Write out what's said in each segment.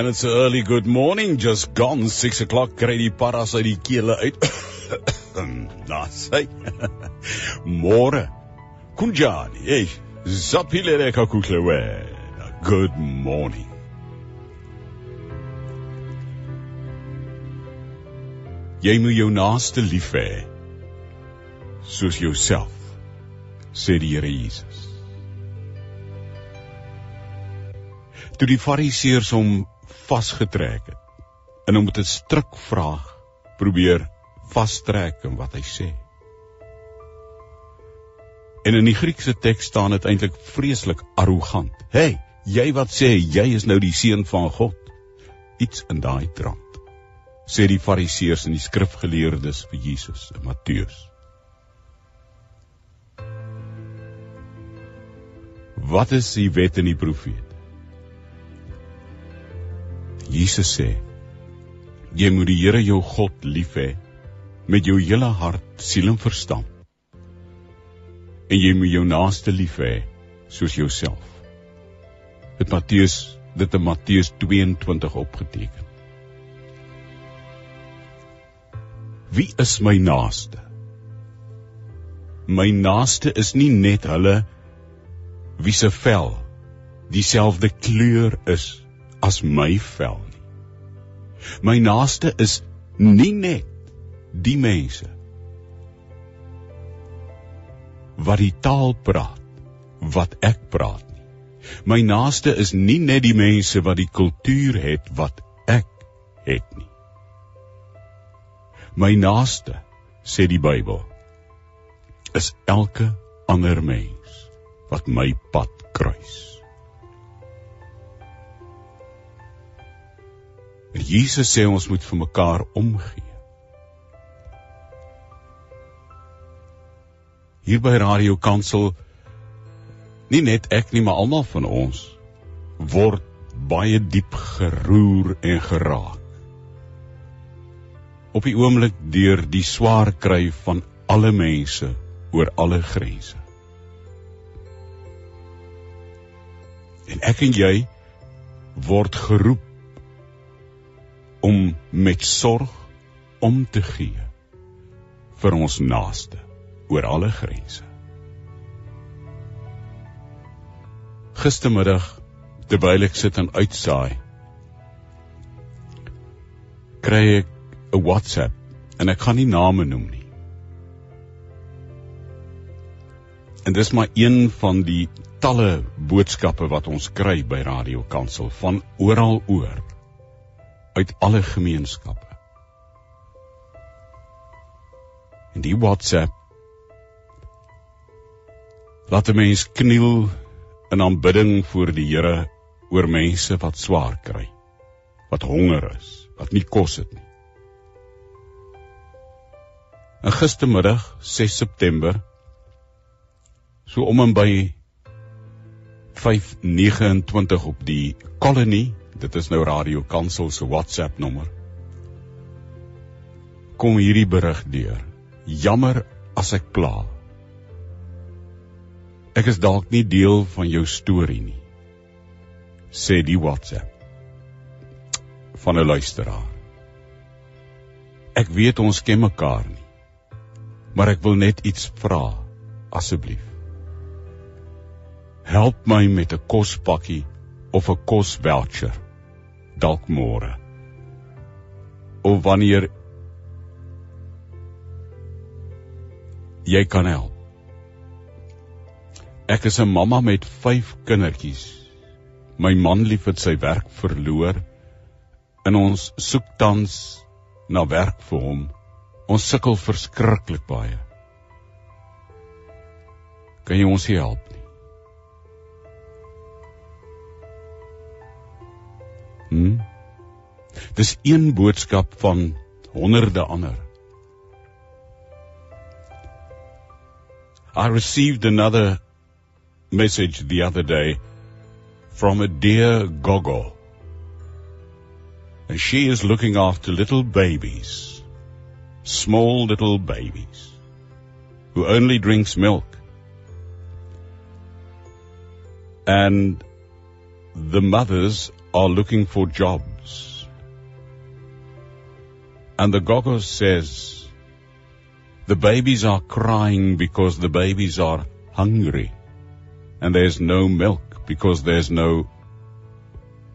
And it's an early good morning, just gone 6 o'clock. Kry die paras uit die kele uit. Na sê. Môre. Kunjani, hey. Zapilele kakuklewe. Good morning. Jy moet jou naaste lief hê soos jouself, sê die Here Jesus. Toe die fariseërs hom vasgetrek het en hom met 'n strikvraag probeer vastrek in wat hy sê. En in die Griekse teks staan dit eintlik vreeslik arrogant. Hey, jy wat sê jy is nou die seun van God. Iets in daai trant. Sê die fariseërs en die skrifgeleerdes vir Jesus in Matteus. Wat is die wet en die profete? Jesus sê, jy moet die Here jou God lief hê met jou hele hart, siel en verstand. En jy moet jou naaste lief hê soos jouself. Dit in Matteus 22 opgeteken. Wie is my naaste? My naaste is nie net hulle wie se vel dieselfde kleur is as my vel nie. My naaste is nie net die mense wat die taal praat, wat ek praat nie. My naaste is nie net die mense wat die kultuur het, wat ek het nie. My naaste, sê die Bybel, is elke ander mens wat my pad kruis. En Jesus sê ons moet vir mekaar omgee. Hier by Radio Kansel, nie net ek nie, maar almal van ons, word baie diep geroer en geraak. Op die oomblik deur die swaar kry van alle mense oor alle grense. En ek en jy word geroep om met sorg om te gee vir ons naaste oor alle grense. Gistermiddag, terwyl ek sit en uitsaai, kry ek 'n WhatsApp, en ek gaan nie name noem nie. En dis maar een van die talle boodskappe wat ons kry by Radio Kansel, van oral oor, uit alle gemeenskappe. En die WhatsApp laat 'n mens kniel in aanbidding voor die Here oor mense wat swaar kry, wat honger is, wat nie kos het nie. En gistermiddag, 6 September, so om en by 5:29 op die Colony, dit is nou Radio Kansel se WhatsApp nommer, kom hierdie berig deur. Jammer as ek pla. Ek is dalk nie deel van jou storie nie, sê die WhatsApp van 'n luisteraar. Ek weet ons ken mekaar nie, maar ek wil net iets vra, asseblief. Help my met 'n kospakkie of 'n kosvoucher, dalk môre. Of wanneer jy kan help. Ek is 'n mamma met 5 kindertjies. My man lief het sy werk verloor en ons soek tans na werk vir hom. Ons sukkel verskriklik baie. Kan jy ons help nie? Dis een boodskap van honderde ander. I received another message the other day from a dear gogo. And she is looking after little babies. Small little babies who only drinks milk, and the mothers are looking for jobs. And the goggo says, the babies are crying because the babies are hungry. And there's no milk because there's no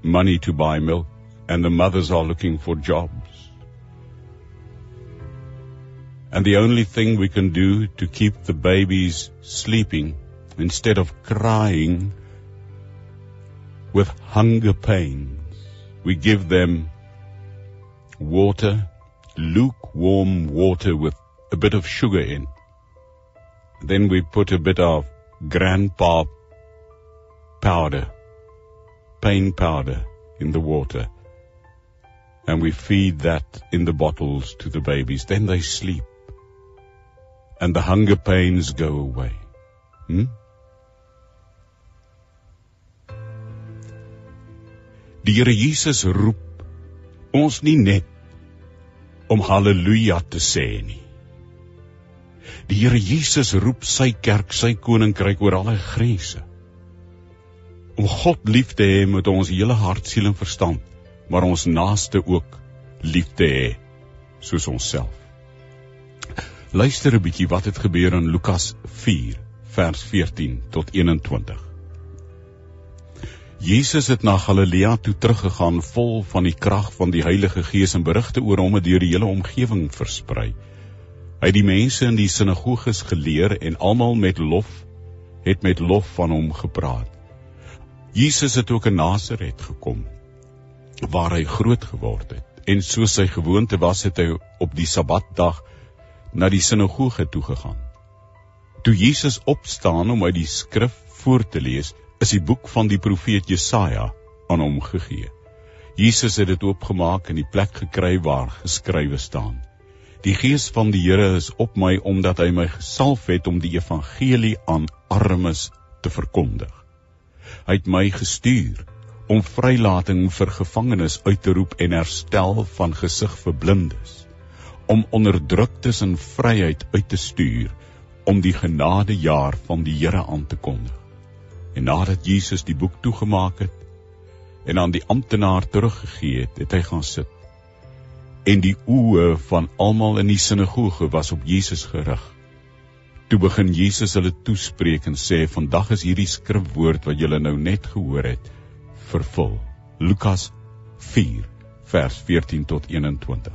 money to buy milk. And the mothers are looking for jobs. And the only thing we can do to keep the babies sleeping instead of crying with hunger pains, we give them water, lukewarm water with a bit of sugar in. Then we put a bit of grandpa powder, pain powder in the water. And we feed that in the bottles to the babies. Then they sleep. And the hunger pains go away. Die Here Jesus roep ons nie net om halleluja te sê nie. Die Here Jesus roep sy kerk, sy koninkryk oor alle grense. Om God lief te hê met ons hele hart, siel en verstand, maar ons naaste ook lief te hê, soos onsself. Luister 'n bietjie wat het gebeur in Lukas 4, vers 14 tot 21. Jezus het na Galilea toe teruggegaan, vol van die krag van die Heilige Gees en berigte oor hom het deur die hele omgewing versprei. Hy het die mense in die sinagoges geleer en almal het met lof van hom gepraat. Jezus het ook in Nasaret gekom, waar hy groot geword het, en soos sy gewoonte was, het hy op die Sabbatdag na die sinagoge toegegaan. Toe Jezus opstaan om uit die skrif voor te lees, is die boek van die profeet Jesaja aan hom gegee. Jezus het dit oopgemaak en die plek gekry waar geskrywe staan. Die gees van die Here is op my, omdat hy my gesalf het om die evangelie aan armes te verkondig. Hy het my gestuur om vrylating vir gevangenes uit te roep en herstel van gesig vir blindes, om onderdruktes in vryheid uit te stuur, om die genadejaar van die Here aan te kondig. En nadat Jesus die boek toegemaak het en aan die amptenaar teruggegee het, het hy gaan sit. En die oë van almal in die sinagoge was op Jesus gerig. Toe begin Jesus hulle toespreek en sê, vandag is hierdie skrifwoord wat julle nou net gehoor het, vervul. Lukas 4, vers 14 tot 21.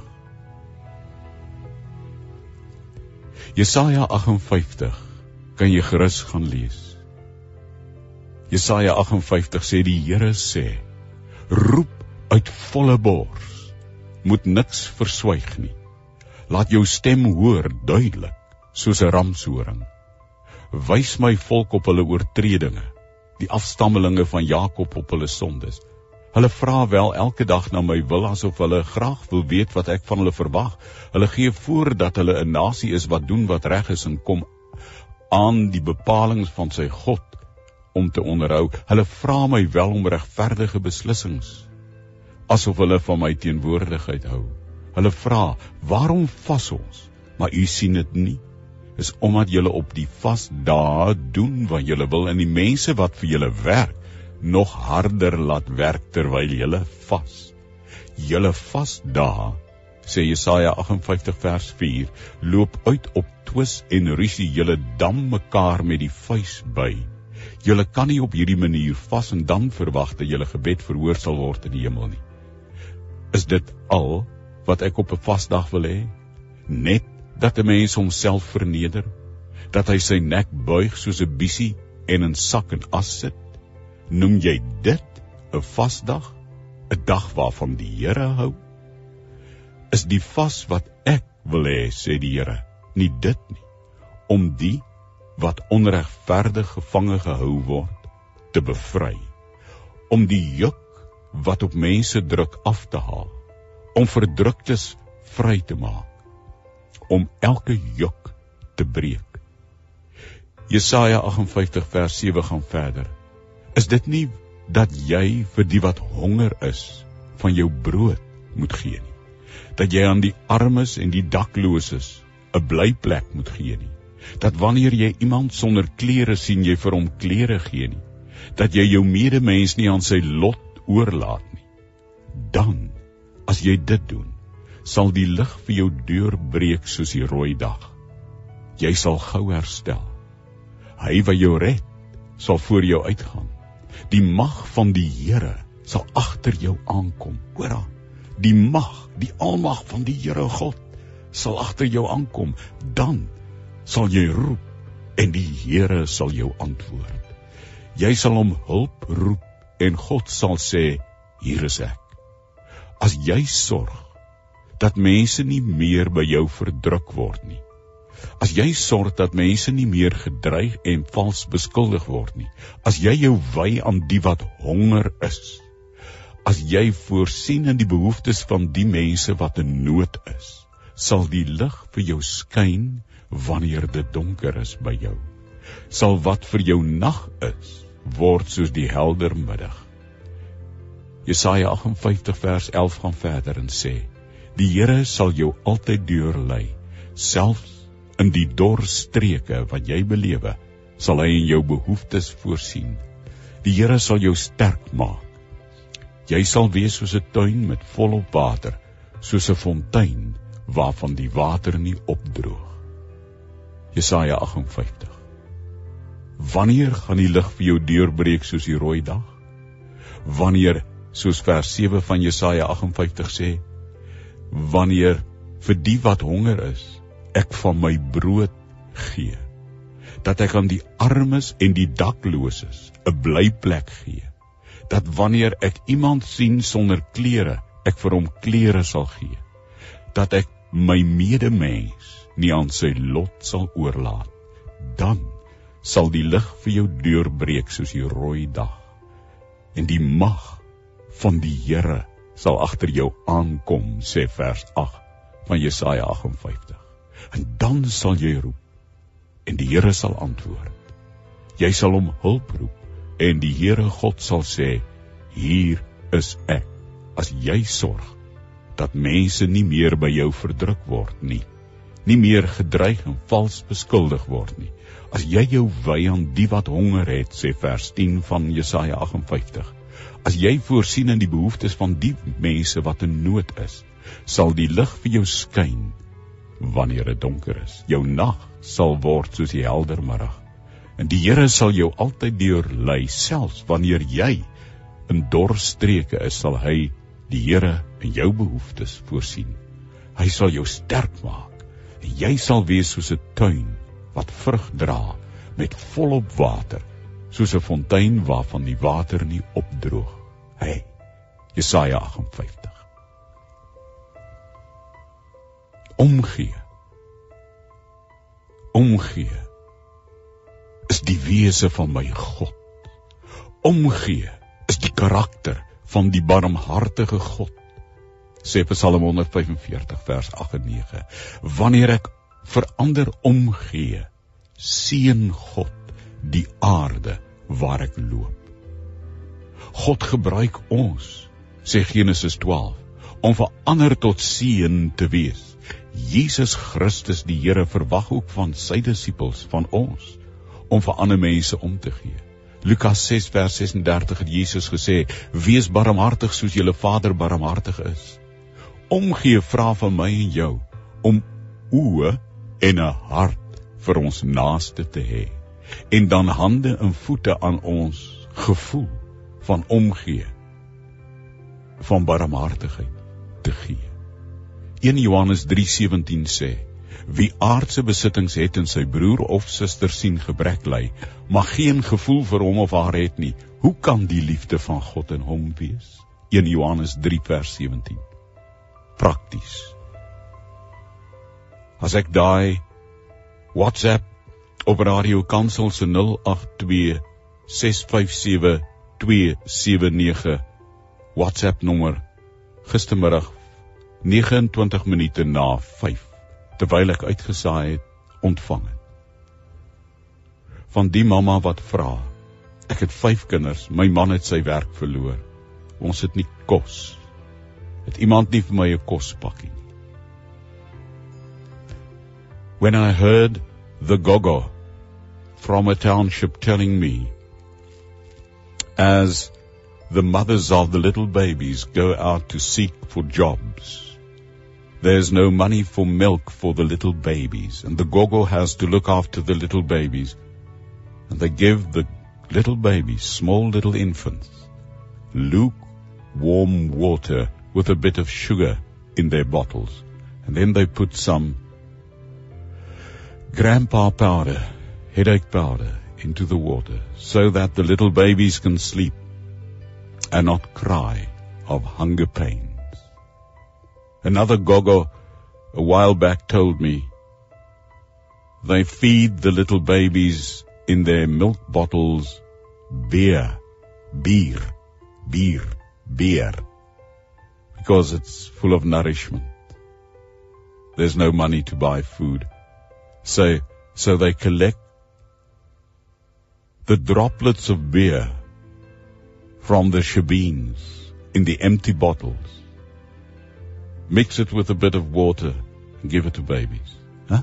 Jesaja 58 kan jy gerus gaan lees. Jesaja 58 sê, die Here sê, roep uit volle bors, moet niks verswyg nie. Laat jou stem hoor duidelik, soos 'n ramshoring. Wys my volk op hulle oortredinge, die afstammelinge van Jakob op hulle sondes. Hulle vra wel elke dag na my wil, asof hulle graag wil weet wat ek van hulle verwag. Hulle gee voor dat hulle 'n nasie is wat doen wat reg is en kom aan die bepalinge van sy God om te onderhou. Hulle vra my wel om regverdige beslissings, asof hulle van my teenwoordigheid hou. Hulle vra, waarom vas ons? Maar u sien dit nie. Is omdat julle op die vasdae doen wat julle wil, en die mense wat vir julle werk, nog harder laat werk terwyl julle vas. Julle vasdae, sê Jesaja 58 vers 4, loop uit op twis en rusie, julle dam mekaar met die vuis by. Julle kan nie op hierdie manier vas en dan verwag dat julle gebed verhoor sal word in die hemel nie. Is dit al wat ek op 'n vasdag wil hê? Net dat 'n mens homself verneder, dat hy sy nek buig soos 'n biesie en in sak en as sit? Noem jy dit 'n vasdag, 'n dag waarvan die Here hou? Is die vas wat ek wil hê, sê die Here, nie dit nie, om die wat onregverdig gevange gehou word te bevry, om die juk wat op mense druk af te haal, om verdruktes vry te maak, om elke juk te breek. Jesaja 58 vers 7 gaan verder. Is dit nie dat jy vir die wat honger is, van jou brood moet gee nie? Dat jy aan die armes en die dakloses 'n blyplek moet gee nie? Dat wanneer jy iemand sonder klere sien, jy vir hom klere gee nie? Dat jy jou medemens nie aan sy lot oorlaat nie? Dan, as jy dit doen, sal die lig vir jou deurbreek soos die rooi dag. Jy sal gou herstel. Hy wat jou red, sal voor jou uitgaan. Die mag van die Here sal agter jou aankom. Hoor, die mag, die almag van die Here God, sal agter jou aankom. Dan sal jy roep, en die Here sal jou antwoord. Jy sal om hulp roep, en God sal sê, hier is ek. As jy sorg, dat mense nie meer by jou verdruk word nie. As jy sorg dat mense nie meer gedreig en vals beskuldig word nie. As jy jou wy aan die wat honger is. As jy voorsien in die behoeftes van die mense wat in nood is, sal die lig vir jou skyn wanneer dit donker is by jou. Sal wat vir jou nag is, word soos die helder middag. Jesaja 58 vers 11 gaan verder en sê, die Here sal jou altyd deurlei, selfs in die dor streke wat jy belewe, sal hy in jou behoeftes voorsien. Die Here sal jou sterk maak. Jy sal wees soos 'n tuin met volop water, soos 'n fontein waarvan die water nie opdroog. Jesaja 58. Wanneer gaan die lig vir jou deurbreek soos die rooi dag? Wanneer, soos vers 7 van Jesaja 58 sê, wanneer vir die wat honger is, ek van my brood gee, dat ek aan die armes en die dakloses 'n blyplek gee, dat wanneer ek iemand sien sonder klere, ek vir hom klere sal gee, dat ek my medemens nie aan sy lot sal oorlaat, dan sal die lig vir jou deurbreek soos die rooi dag, en die mag van die Here sal agter jou aankom, sê vers 8 van Jesaja 58. En dan sal jy roep, en die Here sal antwoord. Jy sal om hulp roep, en die Here God sal sê, hier is ek, as jy sorg, dat mense nie meer by jou verdruk word nie, nie meer gedreig en vals beskuldig word nie. As jy jou wy aan die wat honger het, sê vers 10 van Jesaja 58, as jy voorsien in die behoeftes van die mense wat in nood is, sal die lig vir jou skyn, wanneer het donker is. Jou nag sal word soos die helder middag, en die Here sal jou altyd deurlei, selfs wanneer jy in dor streke is, sal hy, die Here, in jou behoeftes voorsien. Hy sal jou sterk maak, en jy sal wees soos 'n tuin wat vrug dra, met volop water, soos 'n fontein waarvan die water nie opdroog. Hey, Jesaja 58. Omgee, is die wese van my God. Omgee is die karakter van die barmhartige God, sê Psalm 145 vers 8 en 9. Wanneer ek verander omgee, seën God die aarde waar ek loop. God gebruik ons, sê Genesis 12, om vir ander tot seën te wees. Jesus Christus die Here verwag ook van sy disippels, van ons, om vir ander mense om te gee. Lukas 6 vers 36 het Jesus gesê, wees barmhartig soos julle Vader barmhartig is. Omgee vra van my en jou, om oë en 'n hart vir ons naaste te hê, en dan hande en voete aan ons gevoel van omgee, van barmhartigheid te gee. 1 Johannes 3:17 sê, wie aardse besittings het en sy broer of suster sien gebrek ly, maar geen gevoel vir hom of haar het nie, hoe kan die liefde van God in hom wees? 1 Johannes 3 vers 17. Prakties. As ek daai WhatsApp op Radio Kansel se 082-657-279 WhatsApp nommer gistermiddag 29 minute na 5, terwyl ek uitgesaai het, ontvang het. Van die mamma wat vra, ek het 5 kinders, my man het sy werk verloor, ons het nie kos, het iemand nie vir my 'n kospakkie nie. When I heard the gogo from a township telling me, as the mothers of the little babies go out to seek for jobs, There's no money for milk for the little babies, and the gogo has to look after the little babies. And they give the little babies, small little infants, lukewarm water with a bit of sugar in their bottles. And then they put some grandpa powder, headache powder, into the water so that the little babies can sleep and not cry of hunger pain. Another gogo a while back told me they feed the little babies in their milk bottles beer, because it's full of nourishment. There's no money to buy food. So they collect the droplets of beer from the shebeens in the empty bottles. Mix it with a bit of water and give it to babies. Huh?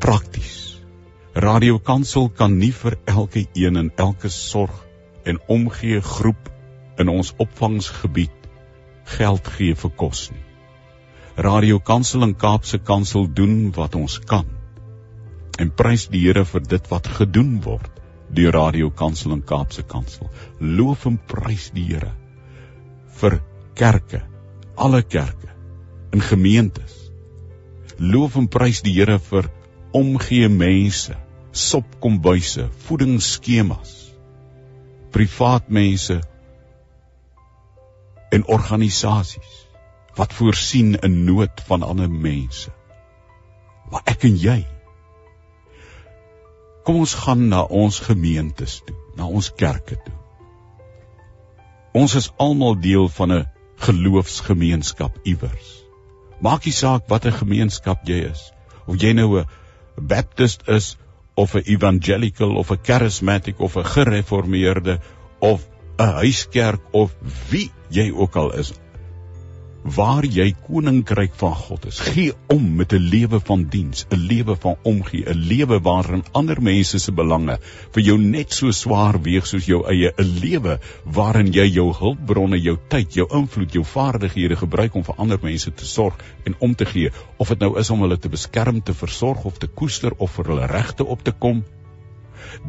Prakties. Radio Kansel kan nie vir elke een en elke sorg en omgee groep in ons opvangsgebied geld gee vir kos nie. Radio Kansel en Kaapse Kansel doen wat ons kan en prys die Here vir dit wat gedoen word deur Radio Kansel en Kaapse Kansel. Loof en prys die Here vir kerke, alle kerke, in gemeentes. Loof en prys die Here vir omgee mense, sopkombuise, voedingsskemas, privaat mense en organisasies wat voorsien in nood van ander mense. Maar ek en jy, kom ons gaan na ons gemeentes toe, na ons kerke toe. Ons is almal deel van 'n geloofsgemeenskap iewers. Maak nie saak wat 'n gemeenskap jy is, of jy nou 'n Baptist is, of 'n evangelical, of 'n charismatic, of 'n gereformeerde, of 'n huiskerk, of wie jy ook al is. Waar jy koninkryk van God is, gee om met 'n lewe van diens, 'n lewe van omgee, 'n lewe waarin ander mense se belange vir jou net so swaar weeg soos jou eie, 'n lewe waarin jy jou hulpbronne, jou tyd, jou invloed, jou vaardighede gebruik om vir ander mense te sorg en om te gee, of dit nou is om hulle te beskerm, te versorg of te koester of vir hulle regte op te kom.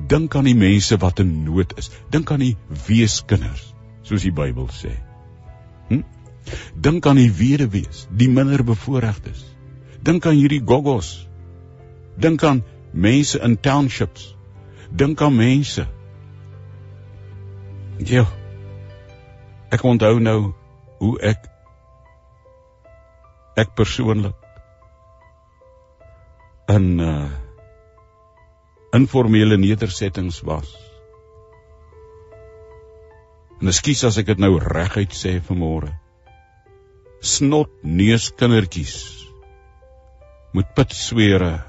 Dink aan die mense wat in nood is. Dink aan die weeskinders, soos die Bybel sê. Dink aan die weduwees, die minder bevoorregtes. Dink aan hierdie gogos. Dink aan mense in townships. Dink aan mense. Ja, ek onthou nou hoe ek persoonlik in informele nedersettings was. En ekskuus as ek dit nou reguit sê vanmôre. Snotneuskindertjies met pitswere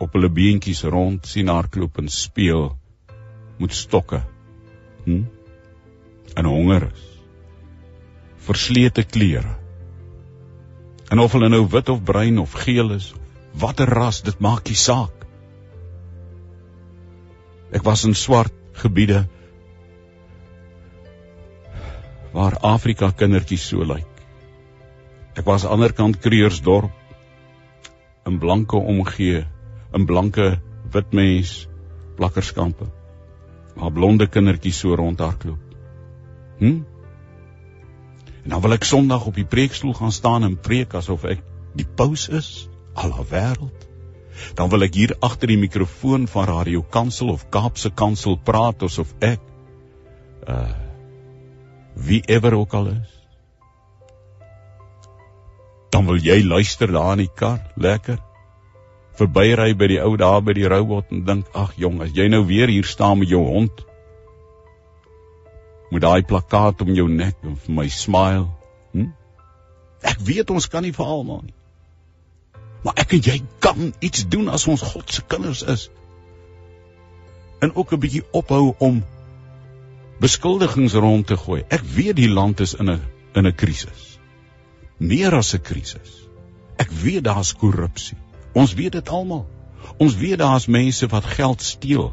op hulle beentjies rond sien hardloop en speel met stokke en honger is, verslete klere, en of hulle nou wit of bruin of geel is, watter ras, dit maak nie saak. Ek was in swart gebiede waar Afrika kindertjies so lyk. Ek was aan die ander kant Kreursdorp, in blanke omgee, in blanke witmens, plakkerskampe, waar blonde kindertjies so rondhardloop. En dan wil ek Sondag op die preekstoel gaan staan en preek asof ek die paus is, à la wêreld. Dan wil ek hier agter die mikrofoon van Radio Kansel of Kaapse Kansel praat asof ek, wie ever ook al is. Dan wil jy luister daar in die kar, lekker, verbyry by die ou daar by die robot en dink, ag jong, as jy nou weer hier staan met jou hond, met daai plakkaat om jou nek en vir my smile, Ek weet ons kan nie vir almal nie, maar ek en jy kan iets doen as ons God se kinders is, en ook 'n bietjie ophou om beskuldigings rond te gooi. Ek weet die land is in 'n krisis. Meer as 'n krisis. Ek weet daar's korrupsie. Ons weet dit almal. Ons weet daar's mense wat geld steel.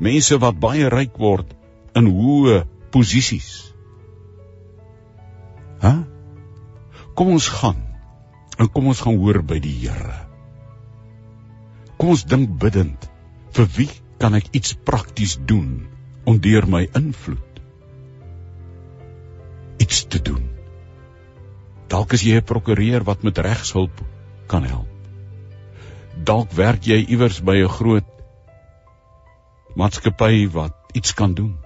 Mense wat baie ryk word in hoë posisies. Kom ons gaan, en kom ons gaan hoor by die Here. Kom ons dink biddend, vir wie kan ek iets prakties doen, om deur my invloed iets te doen? Dalk is jy 'n prokureur wat met regshulp kan help. Dalk werk jy iewers by 'n groot maatskappy wat iets kan doen.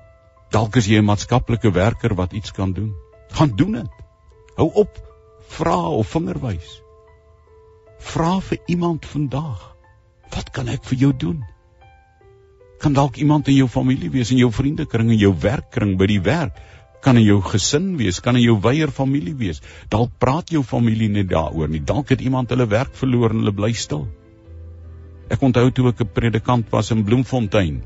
Dalk is jy 'n maatskaplike werker wat iets kan doen. Gaan doen dit. Hou op, vra of vingerwys. Vra vir iemand vandag, wat kan ek vir jou doen? Kan dalk iemand in jou familie wees, in jou vriendekring, in jou werkkring, by die werk, kan in jou gesin wees, kan in jou weier familie wees. Dalk praat jou familie nie daaroor nie. Dalk het iemand hulle werk verloor en hulle bly stil. Ek onthou toe ek 'n predikant was in Bloemfontein,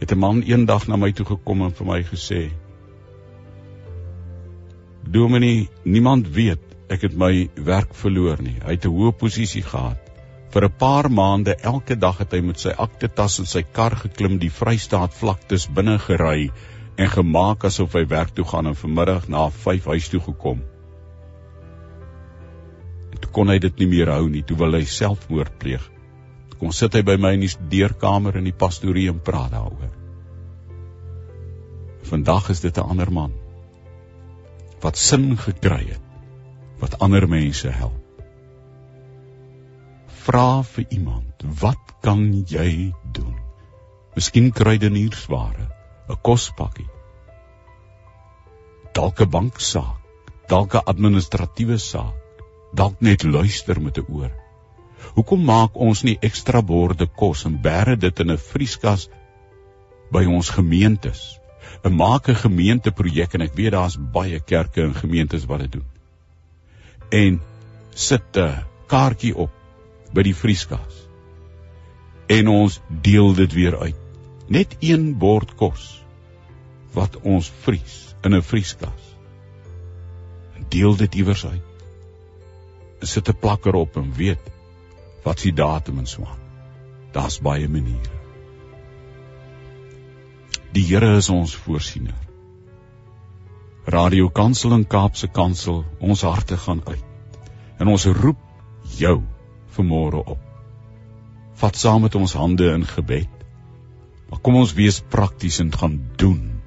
het 'n man eendag na my toe gekom en vir my gesê, Dominee, niemand weet, ek het my werk verloor nie. Hy het 'n hoë posisie gehad. Vir 'n paar maande, elke dag het hy met sy aktetas en sy kar geklim, die Vrystaat vlaktes binne gery en gemaak asof hy werk toe gaan en vanmiddag na 5 huis toe gekom. Toe kon hy dit nie meer hou nie, toe wil hy selfmoord pleeg. Toe kom sit hy by my in die deurkamer in die pastorie en praat daaroor. Vandag is dit 'n ander man, wat sin gekry het, wat ander mense help. Vra vir iemand, wat kan jy doen? Miskien kruideniersware, 'n kospakkie, dalk 'n banksaak, dalk 'n administratiewe saak, dalk net luister met 'n oor. Hoekom maak ons nie ekstra borde kos en bære dit in 'n vrieskas by ons gemeentes? En maak 'n gemeenteprojek, en ek weet daar's baie kerke en gemeentes wat dit doen. En sit 'n kaartjie op by die vrieskas. En ons deel dit weer uit. Net een bord kos wat ons vries in 'n vrieskas. En deel dit iewers uit. En sit 'n plakker op en weet wat die datum en so aan. Daar's baie maniere. Die Here is ons voorsiener. Radio Kansel en Kaapse Kansel, ons harte gaan uit. En ons roep jou vanmôre op. Vat saam met ons hande in gebed. Maar kom ons wees prakties en gaan doen.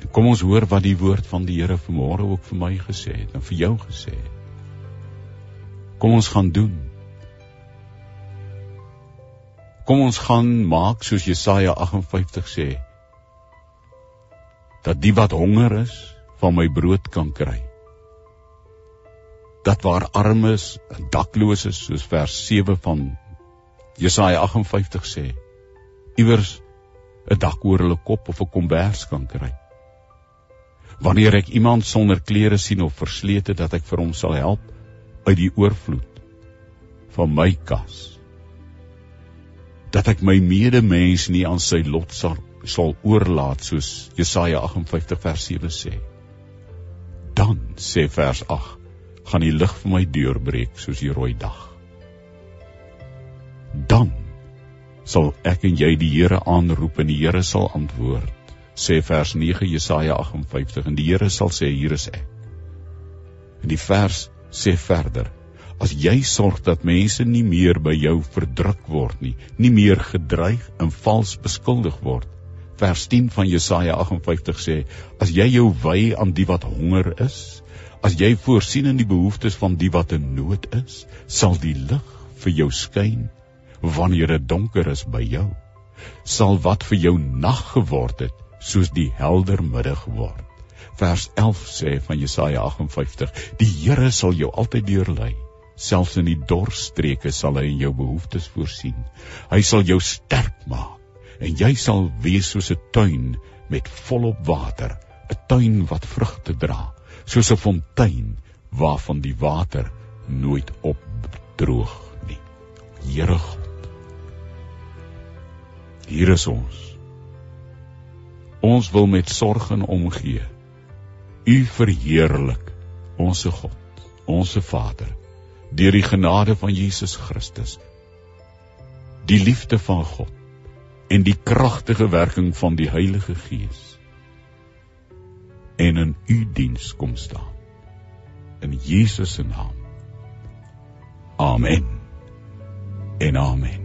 En kom ons hoor wat die woord van die Here vanmôre ook vir my gesê het en vir jou gesê het. Kom ons gaan doen. Kom ons gaan maak, soos Jesaja 58 sê, dat die wat honger is, van my brood kan kry. Dat waar armes en dakloses, soos vers 7 van Jesaja 58 sê, iewers 'n dak oor hulle kop of 'n kombers kan kry. Wanneer ek iemand sonder klere sien of verslete, dat ek vir hom sal help uit die oorvloed van my kas. Dat ek my medemens nie aan sy lot sal oorlaat, soos Jesaja 58 vers 7 sê. Dan, sê vers 8, gaan die lig vir my deurbreek, soos die rooi dag. Dan sal ek en jy die Here aanroep, en die Here sal antwoord, sê vers 9 Jesaja 58, en die Here sal sê, hier is ek. En die vers sê verder, as jy sorg dat mense nie meer by jou verdruk word nie, nie meer gedreig en vals beskuldig word. Vers 10 van Jesaja 58 sê, as jy jou wy aan die wat honger is, as jy voorsien in die behoeftes van die wat in nood is, sal die lig vir jou skyn, wanneer dit donker is by jou, sal wat vir jou nag geword het, soos die helder middag word. Vers 11 sê van Jesaja 58, die Here sal jou altyd deurlei, selfs in die dorstreke sal hy in jou behoeftes voorsien. Hy sal jou sterk maak, en jy sal wees soos 'n tuin met volop water, 'n tuin wat vrugte dra, soos 'n fontein waarvan die water nooit opdroog nie. Here God, hier is ons. Ons wil met sorg en omgee. U verheerlik, onsse God, onsse Vader, deur die genade van Jesus Christus, die liefde van God, en die kragtige werking van die Heilige Gees, en in u diens kom staan. In Jesus se naam. Amen en amen.